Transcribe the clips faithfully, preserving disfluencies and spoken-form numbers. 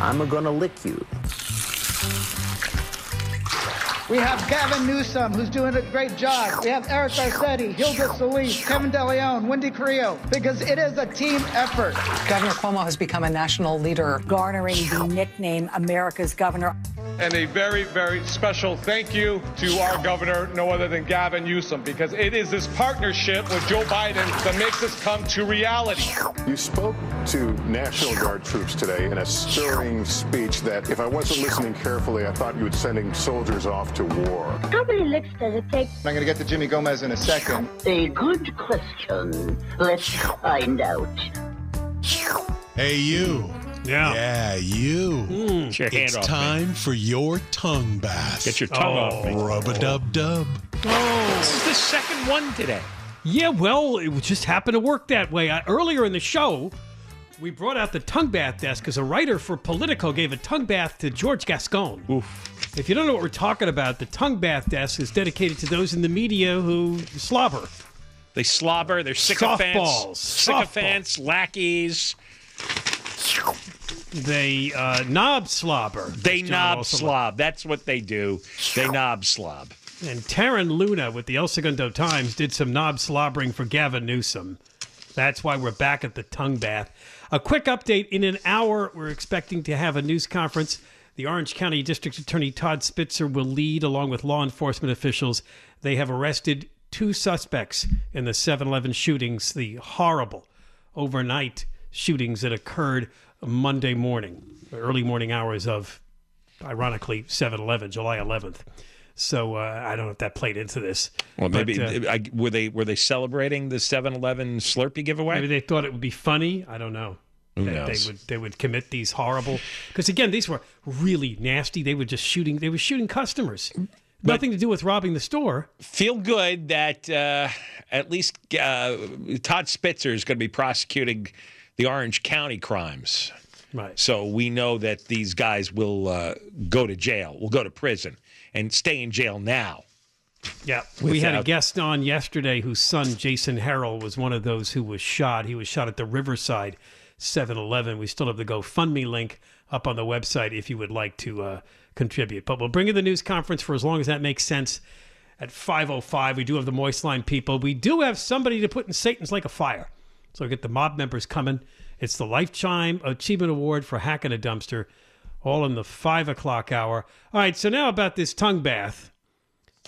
I'm gonna lick you. We have Gavin Newsom, who's doing a great job. We have Eric Garcetti, Hilda Solis, Kevin DeLeon, Wendy Carrillo, because it is a team effort. Governor Cuomo has become a national leader, garnering the nickname America's Governor. And a very, very special thank you to our governor, no other than Gavin Newsom, because it is this partnership with Joe Biden that makes this come to reality. You spoke to National Guard troops today in a stirring speech that, if I wasn't listening carefully, I thought you were sending soldiers off to war. How many licks does it take? I'm going to get to Jimmy Gomez in a second. A good question. Let's find out. Hey, you. Yeah. Yeah, you. Mm, it's your it's hand time off for your tongue bath. Get your tongue oh, off me. Rub-a-dub-dub. Oh, this is the second one today. Yeah, well, it just happened to work that way. I, earlier in the show, we brought out the Tongue Bath Desk because a writer for Politico gave a tongue bath to George Gascon. Oof. If you don't know what we're talking about, the Tongue Bath Desk is dedicated to those in the media who slobber. They slobber. They're sycophants. Softballs. Sycophants, softball. Lackeys. They uh, knob slobber. They knob slob. Like. That's what they do. They knob slob. And Taryn Luna with the El Segundo Times did some knob slobbering for Gavin Newsom. That's why we're back at the tongue bath. A quick update. In an hour, we're expecting to have a news conference. The Orange County District Attorney Todd Spitzer will lead, along with law enforcement officials. They have arrested two suspects in the seven eleven shootings, the horrible overnight shootings that occurred Monday morning, early morning hours of, ironically, seven eleven, July eleventh. So uh, I don't know if that played into this. Well, maybe but, uh, I, were they were they celebrating the seven eleven Slurpee giveaway? Maybe they thought it would be funny. I don't know. Who that knows? They would they would commit these horrible, because again these were really nasty. They were just shooting. They were shooting customers. But nothing to do with robbing the store. Feel good that uh, at least uh, Todd Spitzer is going to be prosecuting the Orange County crimes. Right. So we know that these guys will uh, go to jail. Will go to prison. And stay in jail now. Yeah. We Without... had a guest on yesterday whose son, Jason Harrell, was one of those who was shot. He was shot at the Riverside seven eleven. We still have the GoFundMe link up on the website if you would like to uh, contribute. But we'll bring you the news conference for as long as that makes sense. At five oh five, we do have the Moist Line people. We do have somebody to put in Satan's Lake of Fire. So we get the mob members coming. It's the Lifetime Achievement Award for Hacking a Dumpster. All in the five o'clock hour. All right, so now about this tongue bath.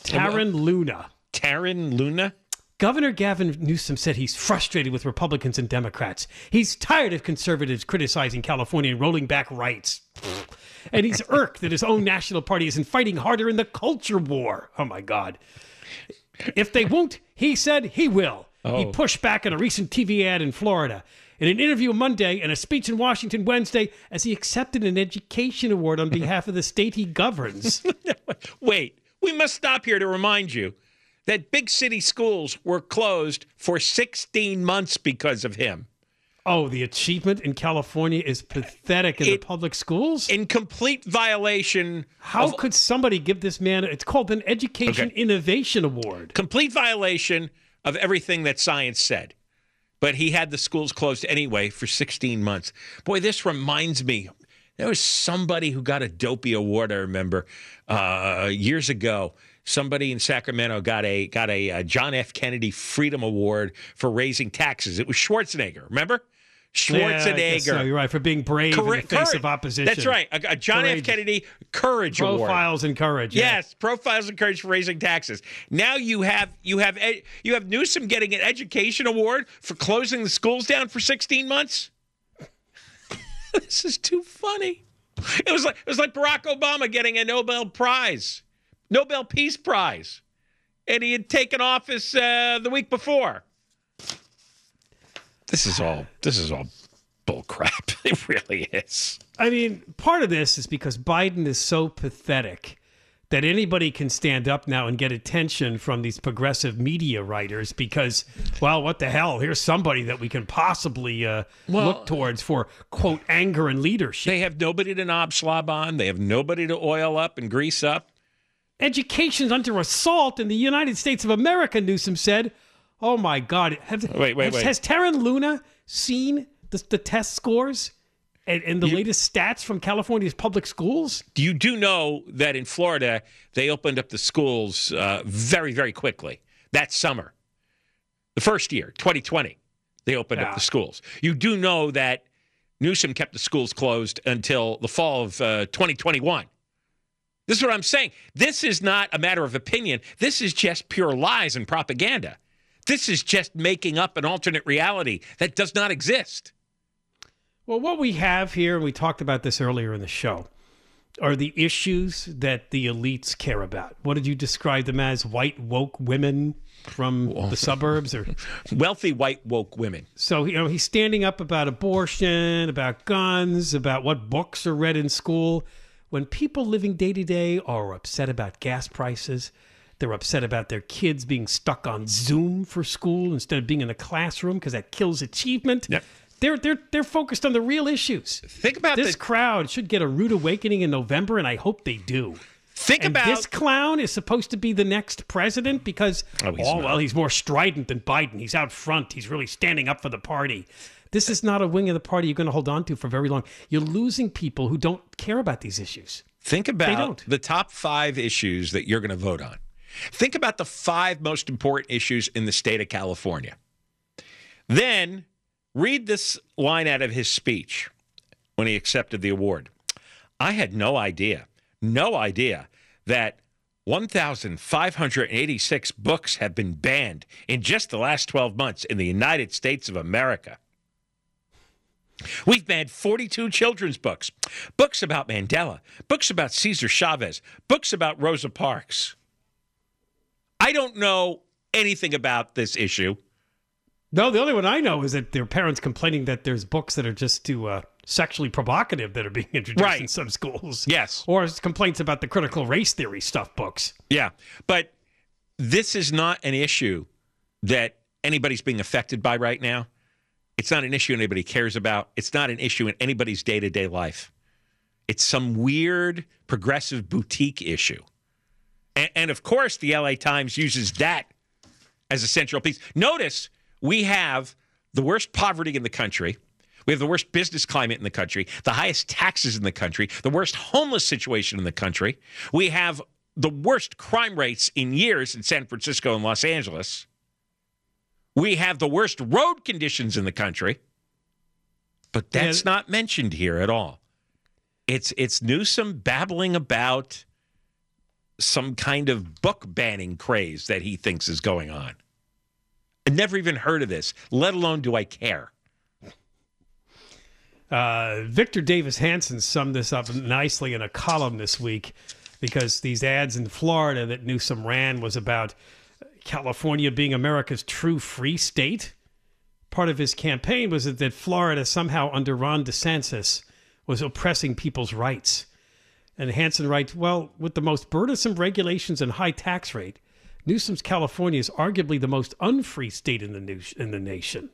Taryn Luna. Taryn Luna? Governor Gavin Newsom said he's frustrated with Republicans and Democrats. He's tired of conservatives criticizing California and rolling back rights. And he's irked that his own national party isn't fighting harder in the culture war. Oh, my God. If they won't, he said he will. Oh. He pushed back on a recent T V ad in Florida. In an interview Monday and a speech in Washington Wednesday as he accepted an education award on behalf of the state he governs. Wait, we must stop here to remind you that big city schools were closed for sixteen months because of him. Oh, the achievement in California is pathetic in it, the public schools? In complete violation. How of, could somebody give this man, it's called an Education okay. Innovation Award. Complete violation of everything that science said. But he had the schools closed anyway for sixteen months. Boy, this reminds me. There was somebody who got a Dopey Award, I remember, uh, years ago. Somebody in Sacramento got a got a uh, John F. Kennedy Freedom Award for raising taxes. It was Schwarzenegger, remember? Schwarzenegger. Yeah, I guess so. You're right, for being brave Cor- in the face courage. of opposition. That's right. A, a John courage. F. Kennedy Courage Profiles Award. Profiles and Courage. Yeah. Yes, Profiles and Courage for raising taxes. Now you have you have you have Newsom getting an education award for closing the schools down for sixteen months. This is too funny. It was like it was like Barack Obama getting a Nobel Prize. Nobel Peace Prize, and he had taken office uh, the week before. This is all this is all bull crap. It really is. I mean, part of this is because Biden is so pathetic that anybody can stand up now and get attention from these progressive media writers because, well, what the hell? Here's somebody that we can possibly uh, well, look towards for, quote, anger and leadership. They have nobody to knob slob on. They have nobody to oil up and grease up. Education's under assault in the United States of America, Newsom said. Oh, my God. Has, wait, wait, has, wait. has Taryn Luna seen the, the test scores and, and the you, latest stats from California's public schools? You do know that in Florida, they opened up the schools uh, very, very quickly that summer. The first year, twenty twenty, they opened yeah. up the schools. You do know that Newsom kept the schools closed until the fall of uh, twenty twenty-one. This is what I'm saying. This is not a matter of opinion. This is just pure lies and propaganda. This is just making up an alternate reality that does not exist. Well, what we have here, and we talked about this earlier in the show, are the issues that the elites care about. What did you describe them as? White woke women from Whoa. the suburbs? Or wealthy white woke women. So, you know, he's standing up about abortion, about guns, about what books are read in school. When people living day-to-day are upset about gas prices, they're upset about their kids being stuck on Zoom for school instead of being in a classroom because that kills achievement. Yep. They're they're they're focused on the real issues. Think about this the... crowd should get a rude awakening in November, and I hope they do. Think and about this clown is supposed to be the next president because oh, he's oh well, he's more strident than Biden. He's out front. He's really standing up for the party. This is not a wing of the party you're going to hold on to for very long. You're losing people who don't care about these issues. Think about the top five issues that you're going to vote on. Think about the five most important issues in the state of California. Then read this line out of his speech when he accepted the award. I had no idea, no idea that one thousand five hundred eighty-six books have been banned in just the last twelve months in the United States of America. We've banned forty-two children's books, books about Mandela, books about Cesar Chavez, books about Rosa Parks. I don't know anything about this issue. No, the only one I know is that their parents complaining that there's books that are just too uh, sexually provocative that are being introduced right. in some schools. Yes. Or complaints about the critical race theory stuff books. Yeah, but this is not an issue that anybody's being affected by right now. It's not an issue anybody cares about. It's not an issue in anybody's day-to-day life. It's some weird progressive boutique issue. And, and of course, the L A Times uses that as a central piece. Notice we have the worst poverty in the country. We have the worst business climate in the country, the highest taxes in the country, the worst homeless situation in the country. We have the worst crime rates in years in San Francisco and Los Angeles. We have the worst road conditions in the country, but that's and, not mentioned here at all. It's it's Newsom babbling about some kind of book banning craze that he thinks is going on. I never even heard of this, let alone do I care. Uh, Victor Davis Hanson summed this up nicely in a column this week because these ads in Florida that Newsom ran was about California being America's true free state. Part of his campaign was that Florida somehow under Ron DeSantis was oppressing people's rights. And Hanson writes, well, with the most burdensome regulations and high tax rate, Newsom's California is arguably the most unfree state in the, new- in the nation.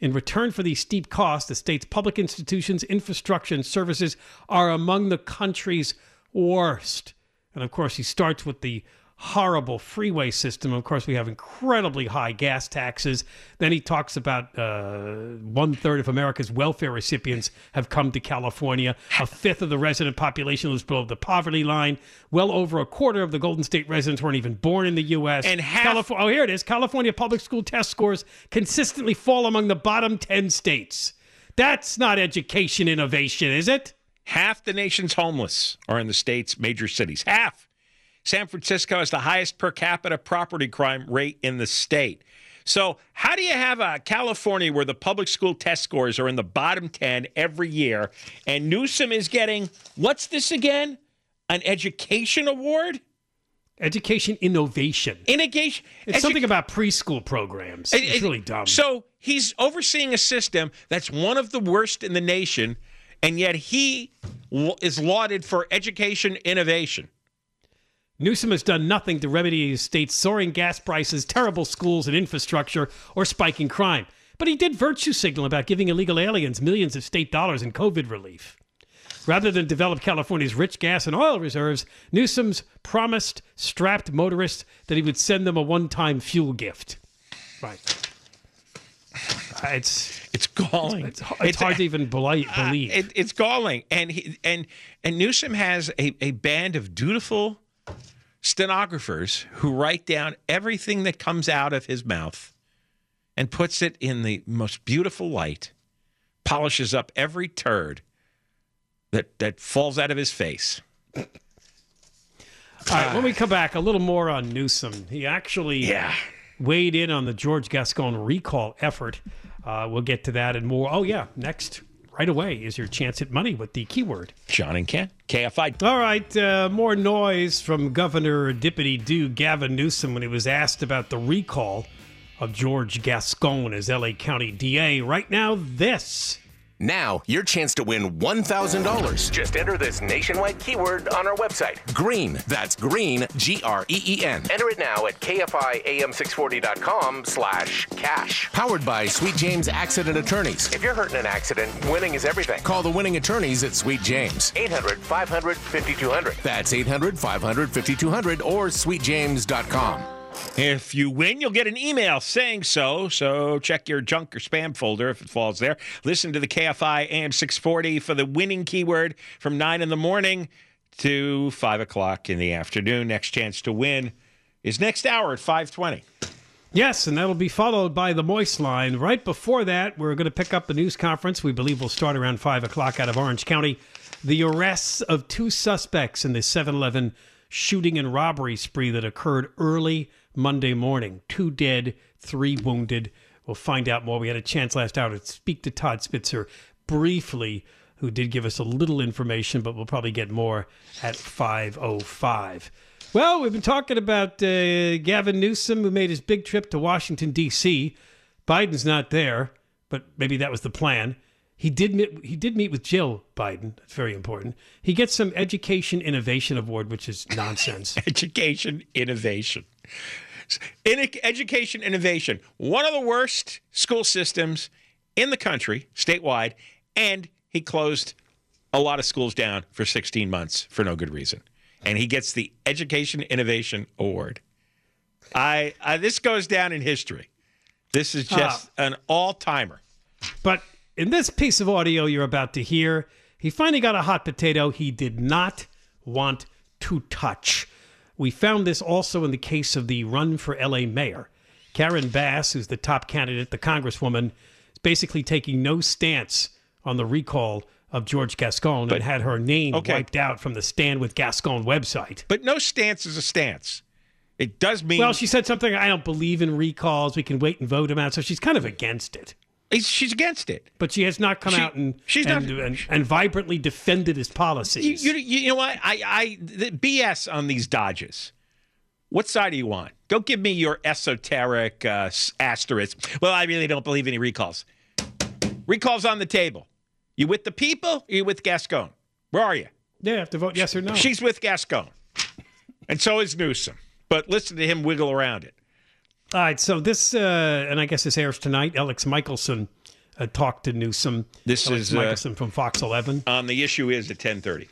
In return for these steep costs, the state's public institutions, infrastructure, and services are among the country's worst. And of course, he starts with the horrible freeway system. Of course, we have incredibly high gas taxes. Then he talks about uh, one-third of America's welfare recipients have come to California. A fifth of the resident population lives below the poverty line. Well over a quarter of the Golden State residents weren't even born in the U S And half... California, oh, here it is. California public school test scores consistently fall among the bottom ten states. That's not education innovation, is it? Half the nation's homeless are in the state's major cities. Half. San Francisco has the highest per capita property crime rate in the state. So how do you have a California where the public school test scores are in the bottom ten every year, and Newsom is getting, what's this again? An education award? Education innovation. Innovation. It's edu- something about preschool programs. It, it's it, really dumb. So he's overseeing a system that's one of the worst in the nation, and yet he is lauded for education innovation. Newsom has done nothing to remedy his state's soaring gas prices, terrible schools and infrastructure, or spiking crime. But he did virtue signal about giving illegal aliens millions of state dollars in COVID relief. Rather than develop California's rich gas and oil reserves, Newsom's promised strapped motorists that he would send them a one-time fuel gift. Right. It's it's galling. It's, it's, it's, it's hard to even believe. Uh, it, it's galling, and he, and and Newsom has a, a band of dutiful stenographers who write down everything that comes out of his mouth and puts it in the most beautiful light, polishes up every turd that that falls out of his face. All right, uh, when we come back, a little more on Newsom. He actually yeah. weighed in on the George Gascon recall effort. Uh, we'll get to that and more. Oh, yeah, next. Right away is your chance at money with the keyword. John and Ken, K F I. All right, uh, more noise from Governor Dippity-Doo Gavin Newsom when he was asked about the recall of George Gascon as L A County D A. Right now, this. Now, your chance to win one thousand dollars. Just enter this nationwide keyword on our website. Green. That's green, G R E E N. Enter it now at K F I A M six forty dot com slash cash. Powered by Sweet James Accident Attorneys. If you're hurt in an accident, winning is everything. Call the winning attorneys at Sweet James. eight hundred, five hundred, fifty-two hundred. That's eight hundred, five hundred, fifty-two hundred or sweet james dot com. If you win, you'll get an email saying so, so check your junk or spam folder if it falls there. Listen to the K F I A M six forty for the winning keyword from nine in the morning to five o'clock in the afternoon. Next chance to win is next hour at five twenty. Yes, and that'll be followed by the Moist Line. Right before that, we're going to pick up the news conference. We believe we'll start around five o'clock out of Orange County. The arrests of two suspects in the seven eleven shooting and robbery spree that occurred early Monday morning. Two dead, three wounded. We'll find out more. We had a chance last hour to speak to Todd Spitzer briefly, who did give us a little information, but we'll probably get more at five oh five. Well, we've been talking about uh, Gavin Newsom, who made his big trip to Washington, D C Biden's not there, but maybe that was the plan. He did meet, he did meet with Jill Biden. That's very important. He gets some Education Innovation Award, which is nonsense. Education Innovation. In, education Innovation. One of the worst school systems in the country, statewide, and he closed a lot of schools down for sixteen months for no good reason. And he gets the Education Innovation Award. I, I This goes down in history. This is just uh, an all-timer. But... in this piece of audio you're about to hear, he finally got a hot potato he did not want to touch. We found this also in the case of the run for L A mayor. Karen Bass, who's the top candidate, the congresswoman, is basically taking no stance on the recall of George Gascon, but, and had her name okay. wiped out from the Stand with Gascon website. But no stance is a stance. It does mean... well, she said something, I don't believe in recalls. We can wait and vote them out. So she's kind of against it. She's against it. But she has not come she, out and, she's and, not, and and vibrantly defended his policies. You, you, you know what? I, I, the B S on these dodges. What side do you want? Don't give me your esoteric uh, asterisk. Well, I really don't believe any recalls. Recalls on the table. You with the people or you with Gascon? Where are you? Yeah, you have to vote yes or no. She's with Gascon. And so is Newsom. But listen to him wiggle around it. All right, so this, uh, and I guess this airs tonight, Alex Michelson uh, talk to Newsom. This Alex is Michelson uh, from Fox eleven. On the issue is at ten thirty.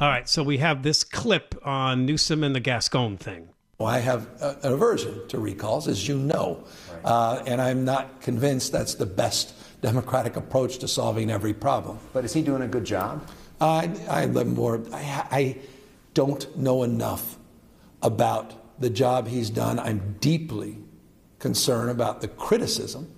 All right, so we have this clip on Newsom and the Gascon thing. Well, I have a, an aversion to recalls, as you know, right. uh, and I'm not convinced that's the best democratic approach to solving every problem. But is he doing a good job? Uh, I, I live more. I, I don't know enough about the job he's done. I'm deeply concerned about the criticism,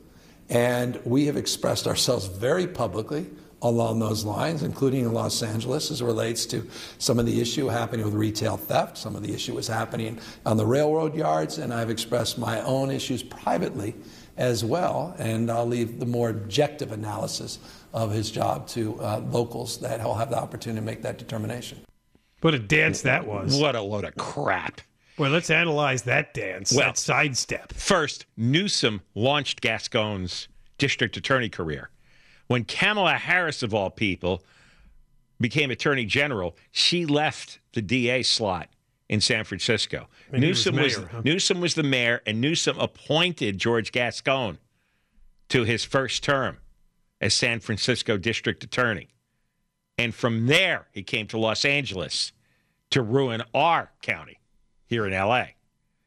and we have expressed ourselves very publicly along those lines, including in Los Angeles, as it relates to some of the issue happening with retail theft, some of the issue is happening on the railroad yards, and I've expressed my own issues privately as well, and I'll leave the more objective analysis of his job to uh, locals that will have the opportunity to make that determination. What a dance that was. What a load of crap. Well, let's analyze that dance, well, that sidestep. First, Newsom launched Gascon's district attorney career. When Kamala Harris, of all people, became attorney general, she left the D A slot in San Francisco. And Newsom was, mayor, was huh? Newsom was the mayor, and Newsom appointed George Gascon to his first term as San Francisco district attorney. And from there, he came to Los Angeles to ruin our county here in L A.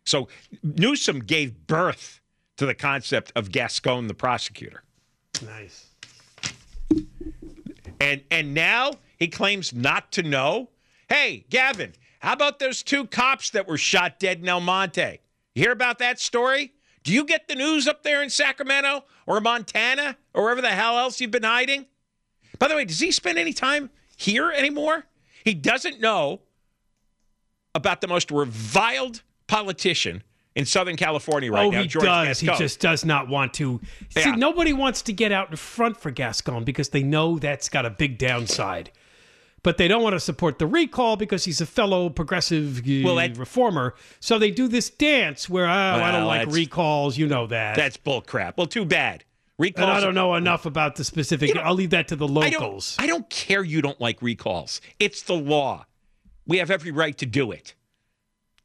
So Newsom gave birth to the concept of Gascon the prosecutor. Nice. And and now he claims not to know. Hey, Gavin, how about those two cops that were shot dead in El Monte? You hear about that story? Do you get the news up there in Sacramento or Montana or wherever the hell else you've been hiding? By the way, does he spend any time here anymore? He doesn't know about the most reviled politician in Southern California right oh, now, George Gascon. Oh, he does. Gascon. He just does not want to. Yeah. See, nobody wants to get out in front for Gascon because they know that's got a big downside. But they don't want to support the recall because he's a fellow progressive well, that, reformer. So they do this dance where, oh, well, I don't like recalls. You know that. That's bull crap. Well, too bad. Recalls. And I don't know enough about the specific. You know, I'll leave that to the locals. I don't, I don't care you don't like recalls. It's the law. We have every right to do it.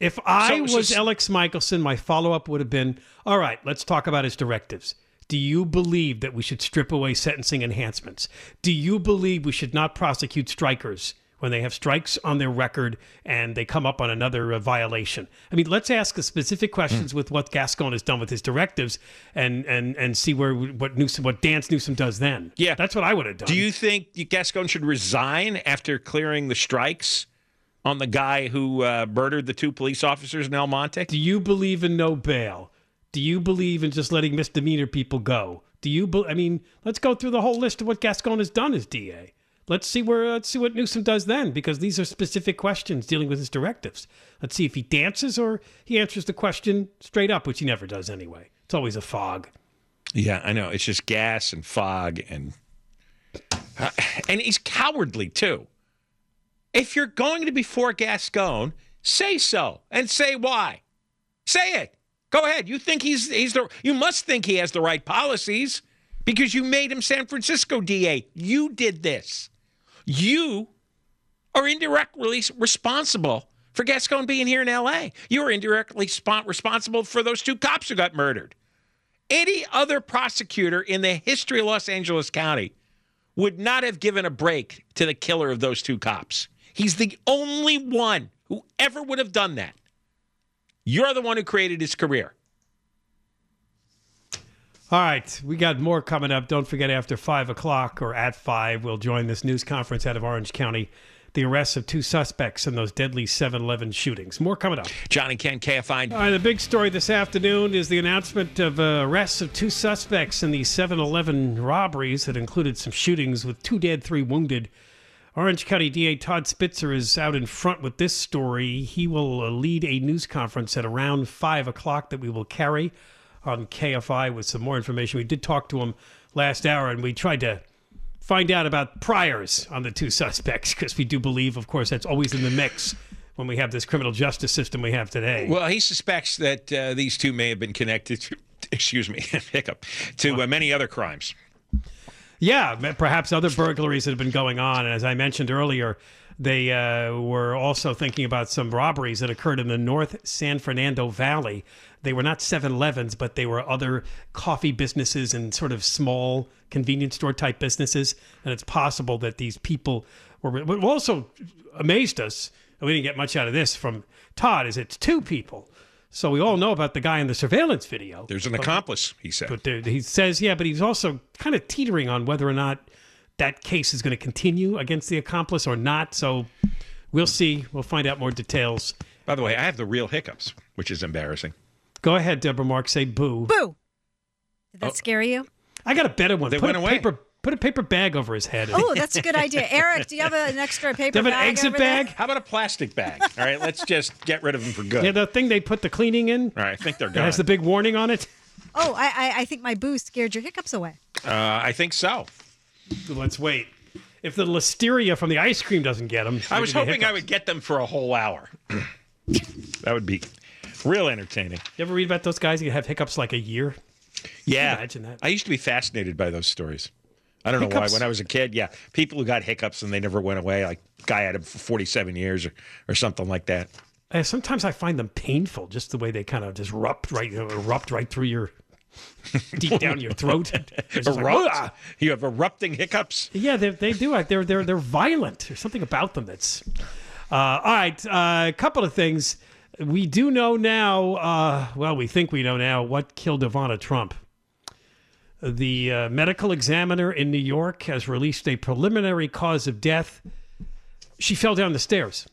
If I so, so, was Alex Michelson, my follow-up would have been, all right, let's talk about his directives. Do you believe that we should strip away sentencing enhancements? Do you believe we should not prosecute strikers when they have strikes on their record and they come up on another uh, violation? I mean, let's ask the specific questions mm. with what Gascon has done with his directives and and and see where what Newsom, what Dance Newsom does then. Yeah. That's what I would have done. Do you think Gascon should resign after clearing the strikes on the guy who uh, murdered the two police officers in El Monte? Do you believe in no bail? Do you believe in just letting misdemeanor people go? Do you? Be- I mean, let's go through the whole list of what Gascon has done as D A. Let's see where. Let's see what Newsom does then, because these are specific questions dealing with his directives. Let's see if he dances or he answers the question straight up, which he never does anyway. It's always a fog. Yeah, I know. It's just gas and fog, and uh, and he's cowardly too. If you're going to be for Gascon, say so and say why. Say it. Go ahead. You think he's he's the you must think he has the right policies because you made him San Francisco D A. You did this. You are indirectly responsible for Gascon being here in L A. You are indirectly spot, responsible for those two cops who got murdered. Any other prosecutor in the history of Los Angeles County would not have given a break to the killer of those two cops. He's the only one who ever would have done that. You're the one who created his career. All right. We got more coming up. Don't forget, after five o'clock or at five, we'll join this news conference out of Orange County. The arrests of two suspects in those deadly seven eleven shootings. More coming up. John and Ken, K F I. All right. The big story this afternoon is the announcement of uh, arrests of two suspects in the seven eleven robberies that included some shootings with two dead, three wounded. Orange County D A Todd Spitzer is out in front with this story. He will lead a news conference at around five o'clock that we will carry on K F I with some more information. We did talk to him last hour, and we tried to find out about priors on the two suspects because we do believe, of course, that's always in the mix when we have this criminal justice system we have today. Well, he suspects that uh, these two may have been connected to, excuse me, hiccup, to uh, many other crimes. Yeah, perhaps other burglaries that have been going on. And as I mentioned earlier, they uh, were also thinking about some robberies that occurred in the North San Fernando Valley. They were not seven elevens, but they were other coffee businesses and sort of small convenience store type businesses. And it's possible that these people were... What also amazed us, and we didn't get much out of this from Todd, is it's two people. So we all know about the guy in the surveillance video. There's an but, accomplice, he said. But there, he says, yeah, but he's also kind of teetering on whether or not that case is going to continue against the accomplice or not. So we'll see. We'll find out more details. By the way, I have the real hiccups, which is embarrassing. Go ahead, Deborah Mark. Say boo. Boo. Did that oh. scare you? I got a better one. They put went a away. Paper, put a paper bag over his head. Oh, that's a good idea. Eric, do you have an extra paper bag? Do you have an bag exit bag? There? How about a plastic bag? All right, let's just get rid of them for good. Yeah, the thing they put the cleaning in. All right, I think they're gone. It has the big warning on it. Oh, I, I, I think my boo scared your hiccups away. Uh, I think so. Let's wait. If the listeria from the ice cream doesn't get them. I was hoping I would get them for a whole hour. That would be... real entertaining. You ever read about those guys who have hiccups like a year? Yeah. Imagine that. I used to be fascinated by those stories. I don't hiccups. know why. When I was a kid, yeah. People who got hiccups and they never went away, like guy had them for forty-seven years or, or something like that. Uh, sometimes I find them painful, just the way they kind of just erupt right, erupt right through your, deep down your throat. Erupt? Like, ah! You have erupting hiccups? Yeah, they, they do. They're, they're, they're violent. There's something about them that's... Uh, all right, uh, a couple of things. We do know now, uh, well, we think we know now what killed Ivana Trump. The uh, medical examiner in New York has released a preliminary cause of death. She fell down the stairs.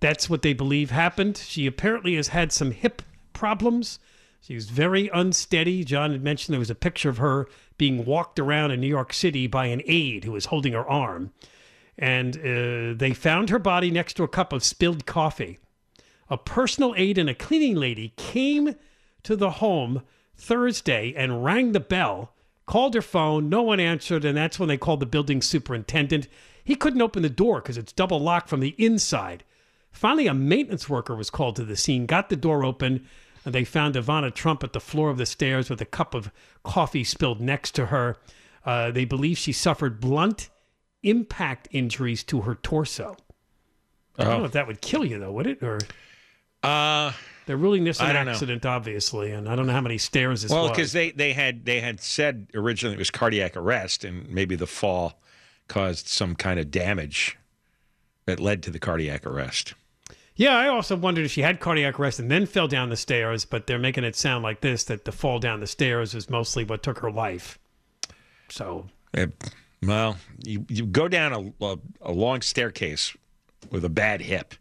That's what they believe happened. She apparently has had some hip problems. She was very unsteady. John had mentioned there was a picture of her being walked around in New York City by an aide who was holding her arm. And uh, they found her body next to a cup of spilled coffee. A personal aide and a cleaning lady came to the home Thursday and rang the bell, called her phone, no one answered, and that's when they called the building superintendent. He couldn't open the door because it's double locked from the inside. Finally, a maintenance worker was called to the scene, got the door open, and they found Ivana Trump at the floor of the stairs with a cup of coffee spilled next to her. Uh, they believe she suffered blunt impact injuries to her torso. I don't oh. know if that would kill you, though, would it? Or... Uh, They're ruling this an accident, know. obviously, and I don't know how many stairs this well, was. Well, because they, they, had, they had said originally it was cardiac arrest, and maybe the fall caused some kind of damage that led to the cardiac arrest. Yeah, I also wondered if she had cardiac arrest and then fell down the stairs, but they're making it sound like this, that the fall down the stairs was mostly what took her life. So... It, well, you, you go down a, a, a long staircase with a bad hip.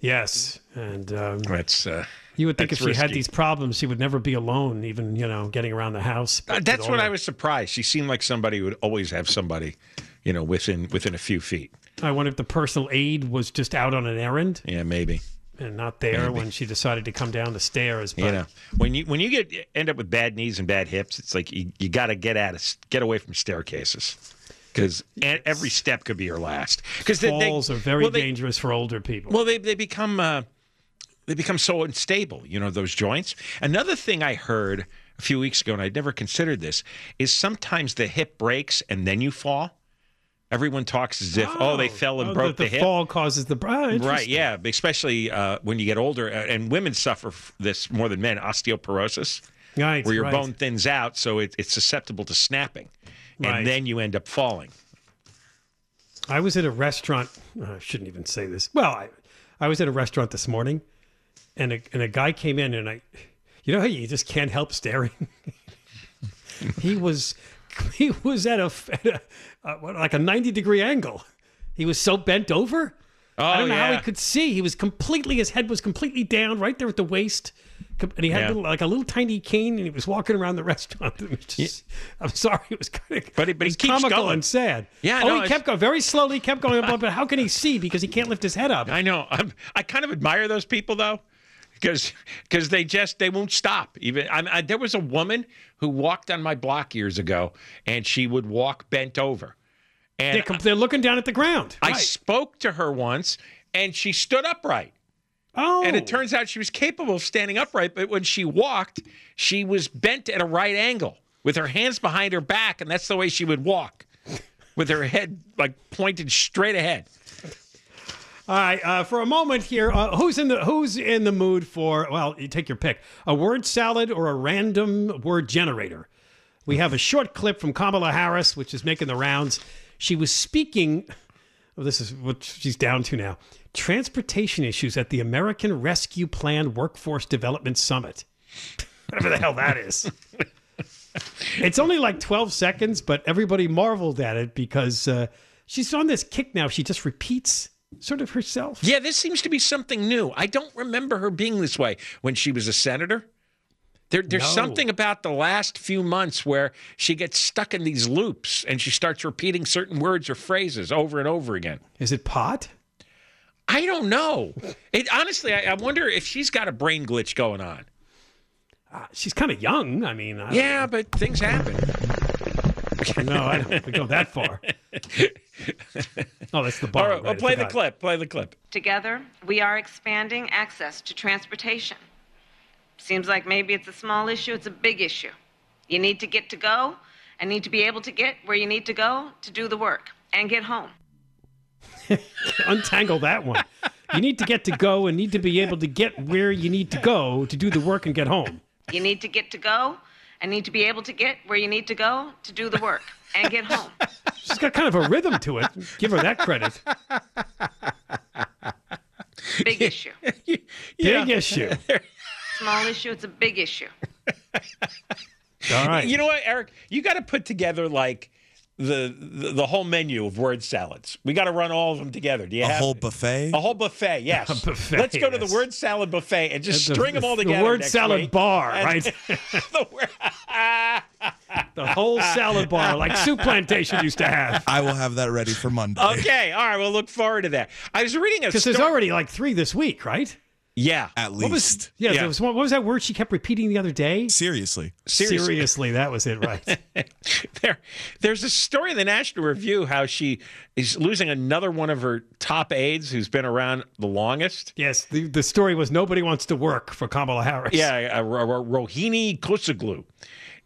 Yes, and um, that's uh, you would think if she risky. had these problems, she would never be alone, even you know, getting around the house. Uh, that's what that. I was surprised. She seemed like somebody who would always have somebody, you know, within within a few feet. I wonder if the personal aide was just out on an errand. Yeah, maybe, and not there maybe. when she decided to come down the stairs. But... You know, when you when you get end up with bad knees and bad hips, it's like you, you got to get out of get away from staircases. Because every step could be your last. Because falls they, are very well, they, dangerous for older people. Well, they they become uh, they become so unstable. You know, those joints. Another thing I heard a few weeks ago, and I'd never considered this, is sometimes the hip breaks and then you fall. Everyone talks as if oh, oh they fell and oh, broke the, the, the hip. The fall causes the oh, right, yeah, especially uh, when you get older, and women suffer this more than men: osteoporosis, right, where your right. bone thins out, so it, it's susceptible to snapping. And right. then you end up falling. I was at a restaurant. Oh, I shouldn't even say this. Well, I, I was at a restaurant this morning, and a, and a guy came in, and I, you know how you just can't help staring. he was, he was at a, at a uh, like a ninety degree angle. He was so bent over. Oh, I don't know yeah. how he could see. He was completely, his head was completely down right there at the waist. And he had yeah. a little, like a little tiny cane, and he was walking around the restaurant. Just, yeah. I'm sorry, it was kind of but, it, but it was he keeps comical going. and sad. Yeah, oh, no, he it's... kept going very slowly, kept going up, but how can he see because he can't lift his head up? I know. I'm, I kind of admire those people though, because because they just they won't stop. Even I, I, there was a woman who walked on my block years ago, and she would walk bent over, and they're, they're looking down at the ground. I right. spoke to her once, and she stood upright. Oh. And it turns out she was capable of standing upright, but when she walked, she was bent at a right angle. with her hands behind her back, and that's the way she would walk, with her head like pointed straight ahead. All right, uh, for a moment here, uh, who's in the who's in the mood for, well, you take your pick, a word salad or a random word generator? We have a short clip from Kamala Harris, which is making the rounds. She was speaking, well, this is what she's down to now, transportation issues at the American Rescue Plan Workforce Development Summit. Whatever the hell that is. It's only like twelve seconds, but everybody marveled at it because uh, she's on this kick now. She just repeats sort of herself. Yeah, this seems to be something new. I don't remember her being this way when she was a senator. There, there's no. something about the last few months where she gets stuck in these loops and she starts repeating certain words or phrases over and over again. Is it pot? I don't know. It, honestly, I, I wonder if she's got a brain glitch going on. Uh, she's kind of young. I mean, I yeah, know. But things happen. No, I don't have to go that far. Oh, that's the bar. All right, well, right, play the guy. clip. Play the clip. Together, we are expanding access to transportation. Seems like maybe it's a small issue. It's a big issue. You need to get to go and need to be able to get where you need to go to do the work and get home. Untangle that one. You need to get to go and need to be able to get where you need to go to do the work and get home. You need to get to go and need to be able to get where you need to go to do the work and get home. She's got kind of a rhythm to it. Give her that credit. Big issue. Big yeah. issue. Small issue. It's a big issue. All right. You know what, Eric? You got to put together like the, the the whole menu of word salads. We got to run all of them together. Do you a have a whole buffet? A whole buffet. Yes. A buffet, Let's go yes. to the word salad buffet and just the, string the, them all together. The word next salad week. bar, right? the, the whole salad bar, like Soup Plantation used to have. I will have that ready for Monday. Okay. All right. We'll look forward to that. I was reading a because there's already like three this week, right? Yeah, at least. What was, yeah, yeah. There was one, what was that word she kept repeating the other day? Seriously, seriously, seriously that was it, right? there, there's a story in the National Review how she is losing another one of her top aides who's been around the longest. Yes, the, the story was nobody wants to work for Kamala Harris. Yeah, uh, Rohini Kusoglu.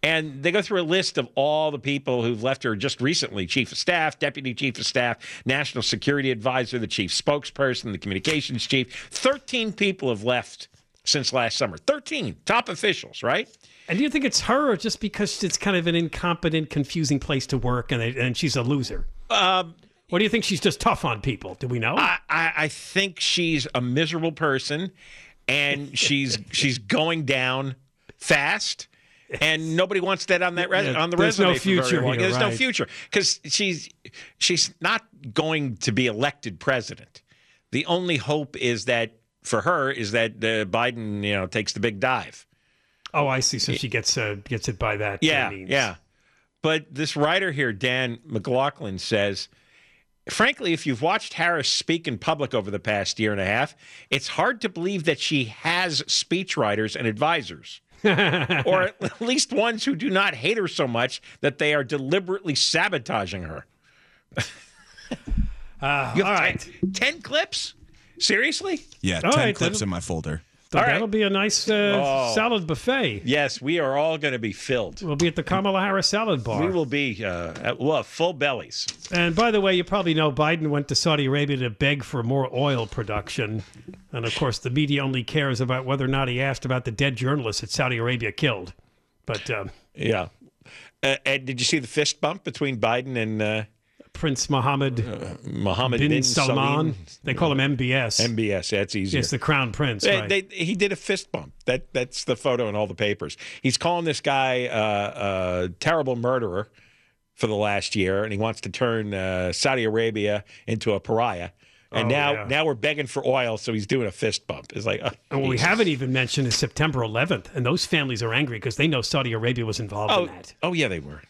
And they go through a list of all the people who've left her just recently: chief of staff, deputy chief of staff, national security advisor, the chief spokesperson, the communications chief. Thirteen people have left since last summer. Thirteen top officials, right? And do you think it's her, or just because it's kind of an incompetent, confusing place to work, and and she's a loser? Um, or do you think she's just tough on people? Do we know? I, I, I think she's a miserable person, and she's she's going down fast. And nobody wants that on that res- yeah, on the there's resume. No future here, there's right. no future because she's she's not going to be elected president. The only hope is that for her is that uh, Biden, you know, takes the big dive. Oh, I see. So she gets uh, gets it by that. Yeah, means. yeah. But this writer here, Dan McLaughlin, says, frankly, if you've watched Harris speak in public over the past year and a half, it's hard to believe that she has speechwriters and advisors. Or at least ones who do not hate her so much that they are deliberately sabotaging her. uh, all ten, right. ten clips? Seriously? Yeah, all ten right, clips in my folder. So all that'll right. be a nice uh, oh. salad buffet. Yes, we are all going to be filled. We'll be at the Kamala Harris salad bar. We will be uh, at well, full bellies. And by the way, you probably know Biden went to Saudi Arabia to beg for more oil production. And, of course, the media only cares about whether or not he asked about the dead journalists that Saudi Arabia killed. But um, yeah. Uh, Ed, did you see the fist bump between Biden and uh, Prince Mohammed uh, Mohammed bin, bin Salman. Salman? They call him M B S. M B S, that's easier. It's the crown prince, they, right? They, he did a fist bump. That That's the photo in all the papers. He's calling this guy uh, a terrible murderer for the last year, and he wants to turn uh, Saudi Arabia into a pariah. And oh, now, yeah. now we're begging for oil, so he's doing a fist bump. It's like, oh, and what we haven't even mentioned is September eleventh, and those families are angry because they know Saudi Arabia was involved oh, in that. Oh, yeah, they were.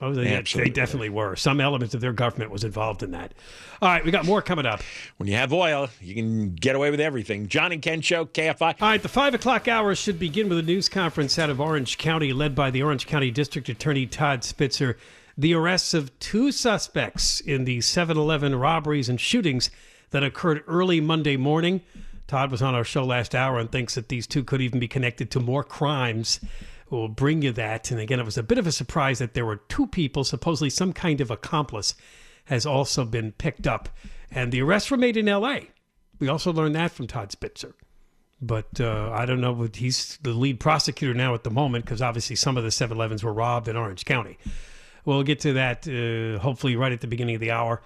Oh, they, yeah, they definitely were. Some element of their government was involved in that. All right, we got more coming up. When you have oil, you can get away with everything. John and Ken Show, K F I. All right, the five o'clock hour should begin with a news conference out of Orange County, led by the Orange County District Attorney Todd Spitzer. The arrests of two suspects in the seven eleven robberies and shootings that occurred early Monday morning. Todd was on our show last hour and thinks that these two could even be connected to more crimes. will bring you that. And again, it was a bit of a surprise that there were two people, supposedly some kind of accomplice, has also been picked up. And the arrests were made in L A. We also learned that from Todd Spitzer. But uh, I don't know, he's the lead prosecutor now at the moment, because obviously some of the seven elevens were robbed in Orange County. We'll get to that uh, hopefully right at the beginning of the hour.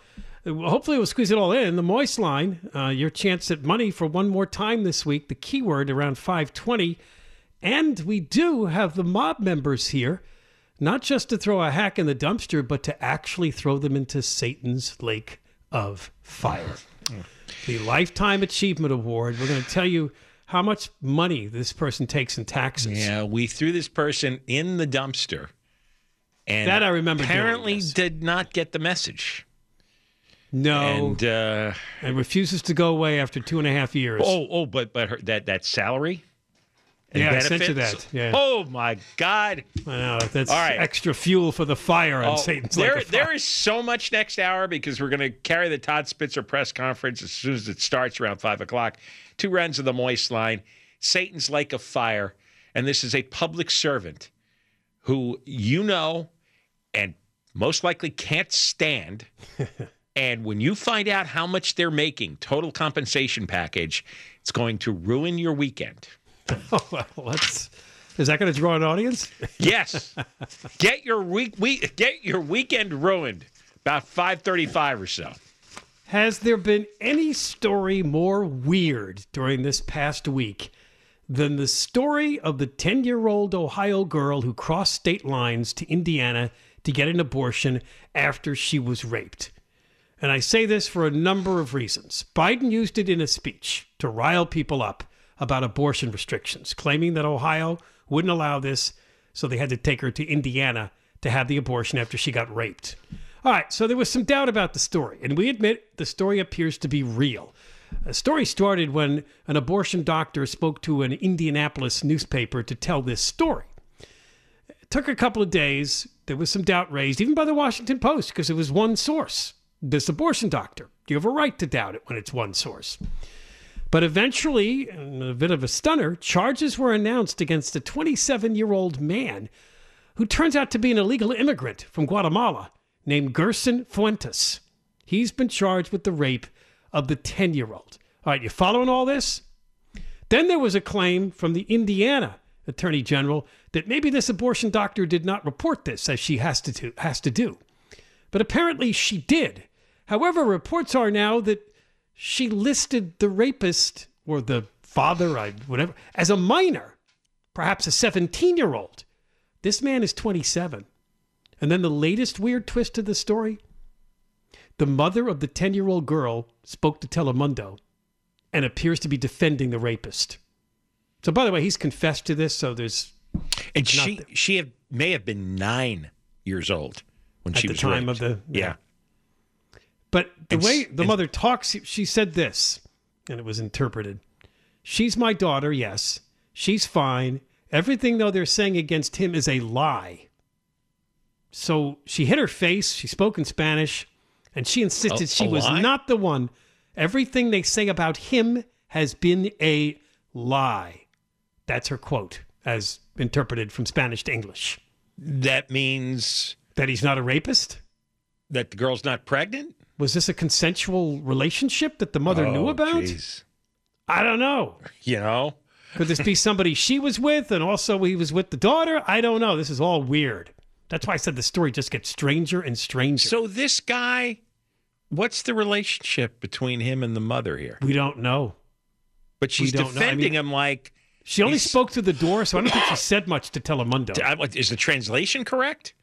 Hopefully we'll squeeze it all in. The Moist Line, uh, your chance at money for one more time this week. The keyword around five twenty. And we do have the mob members here, not just to throw a hack in the dumpster, but to actually throw them into Satan's lake of fire. Mm. The Lifetime Achievement Award. We're going to tell you how much money this person takes in taxes. Yeah, we threw this person in the dumpster. And that I remember apparently did not get the message. No, and uh, and refuses to go away after two and a half years. Oh, oh, but but her, that that salary, and yeah, benefits? I sent you that. Yeah. Oh my God! I know, that's all right. Extra fuel for the fire on oh, Satan's there, like there is so much next hour, because we're going to carry the Todd Spitzer press conference as soon as it starts around five o'clock. Two rounds of the Moist Line, Satan's Lake of Fire, and this is a public servant who you know and most likely can't stand. And when you find out how much they're making, total compensation package, it's going to ruin your weekend. Oh, well, let's, is that going to draw an audience? Yes. Get your week, we, get your weekend ruined about five thirty-five or so. Has there been any story more weird during this past week than the story of the ten-year-old Ohio girl who crossed state lines to Indiana to get an abortion after she was raped? And I say this for a number of reasons. Biden used it in a speech to rile people up about abortion restrictions, claiming that Ohio wouldn't allow this, so they had to take her to Indiana to have the abortion after she got raped. All right, so there was some doubt about the story, and we admit the story appears to be real. The story started when an abortion doctor spoke to an Indianapolis newspaper to tell this story. It took a couple of days. There was some doubt raised, even by the Washington Post, because it was one source. This abortion doctor. You have a right to doubt it when it's one source. But eventually, in a bit of a stunner, charges were announced against a twenty-seven-year-old man who turns out to be an illegal immigrant from Guatemala named Gerson Fuentes. He's been charged with the rape of the ten-year-old. All right, you following all this? Then there was a claim from the Indiana Attorney General that maybe this abortion doctor did not report this, as she has to do, has to do. But apparently she did. However, reports are now that she listed the rapist, or the father, or whatever, as a minor, perhaps a seventeen-year-old. This man is twenty-seven. And then the latest weird twist to the story, the mother of the ten-year-old girl spoke to Telemundo and appears to be defending the rapist. So, by the way, he's confessed to this, so there's... And she there. she have, may have been nine years old when At she the was time raped. Of the... Yeah. yeah. But the and, way the and, mother talks, she said this, and it was interpreted. She's my daughter, yes. She's fine. Everything, though, they're saying against him is a lie. So she hit her face. She spoke in Spanish, and she insisted a, she a was lie? not the one. Everything they say about him has been a lie. That's her quote, as interpreted from Spanish to English. That means... That he's not a rapist? That the girl's not pregnant? Was this a consensual relationship that the mother oh, knew about? Geez. I don't know. You know? Could this be somebody she was with and also he was with the daughter? I don't know. This is all weird. That's why I said the story just gets stranger and stranger. So this guy, what's the relationship between him and the mother here? We don't know. But she's defending I mean, him like... She only he's... spoke through the door, so I don't think she said much to Telemundo. Is the translation correct?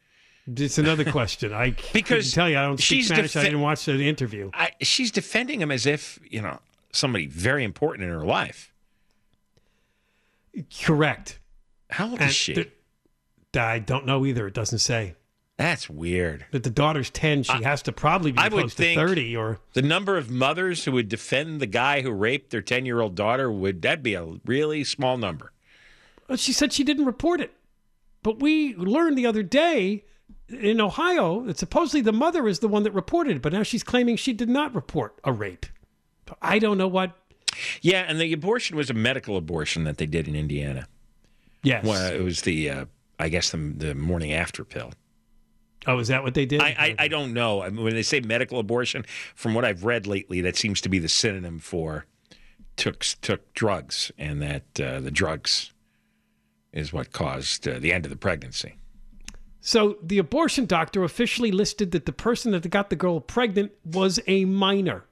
It's another question. I because tell you, I don't speak Spanish. Def- I didn't watch the interview. I, she's defending him as if, you know, somebody very important in her life. Correct. How old and is she? Th- I don't know either. It doesn't say. That's weird. That the daughter's ten, she I, has to probably be I close would think to thirty. Or the number of mothers who would defend the guy who raped their ten-year-old daughter, would that be a really small number? Well, she said she didn't report it. But we learned the other day in Ohio, that supposedly the mother is the one that reported, but now she's claiming she did not report a rape. I don't know what. Yeah, and the abortion was a medical abortion that they did in Indiana. Yes. Well, it was the uh, I guess, the, the morning after pill. Oh, is that what they did? I, I, I don't know. I mean, when they say medical abortion, from what I've read lately, that seems to be the synonym for took took drugs, and that uh, the drugs is what caused uh, the end of the pregnancy. So the abortion doctor officially listed that the person that got the girl pregnant was a minor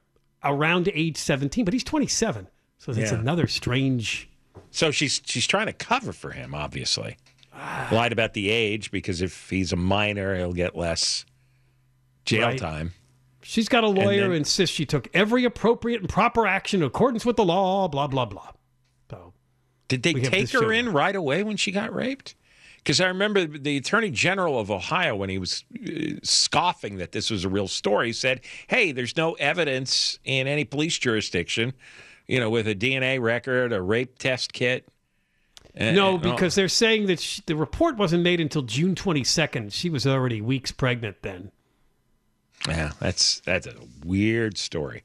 around age seventeen, but he's twenty-seven. So that's yeah. another strange... So she's she's trying to cover for him, obviously. Ah. Lied about the age, because if he's a minor, he'll get less jail right. time. She's got a lawyer who insists she took every appropriate and proper action in accordance with the law, blah, blah, blah. So, did they take her in right away when she got raped? Because I remember the Attorney General of Ohio, when he was uh, scoffing that this was a real story, said, hey, there's no evidence in any police jurisdiction, you know, with a D N A record, a rape test kit. And, no, because they're saying that she, the report wasn't made until June twenty-second. She was already weeks pregnant then. Yeah, that's that's a weird story.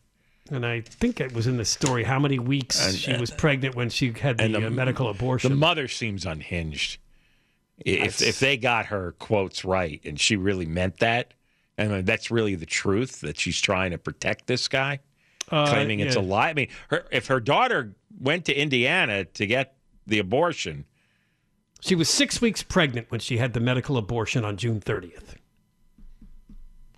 And I think it was in the story how many weeks and, she uh, was pregnant when she had the, the uh, medical abortion. The mother seems unhinged. If, if they got her quotes right and she really meant that, and that's really the truth, that she's trying to protect this guy, uh, claiming yeah. it's a lie. I mean, her, if her daughter went to Indiana to get the abortion. She was six weeks pregnant when she had the medical abortion on June thirtieth.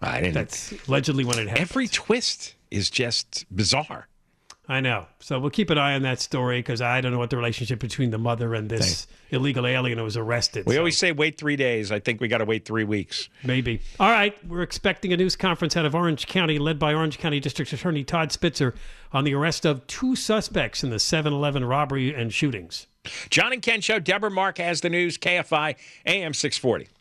I didn't. That's allegedly when it happened. Every twist is just bizarre. I know. So we'll keep an eye on that story, because I don't know what the relationship between the mother and this Thanks. illegal alien who was arrested. We so. always say wait three days. I think we got to wait three weeks. Maybe. All right. We're expecting a news conference out of Orange County, led by Orange County District Attorney Todd Spitzer, on the arrest of two suspects in the seven eleven robbery and shootings. John and Ken Show. Deborah Mark has the news. K F I A M six forty.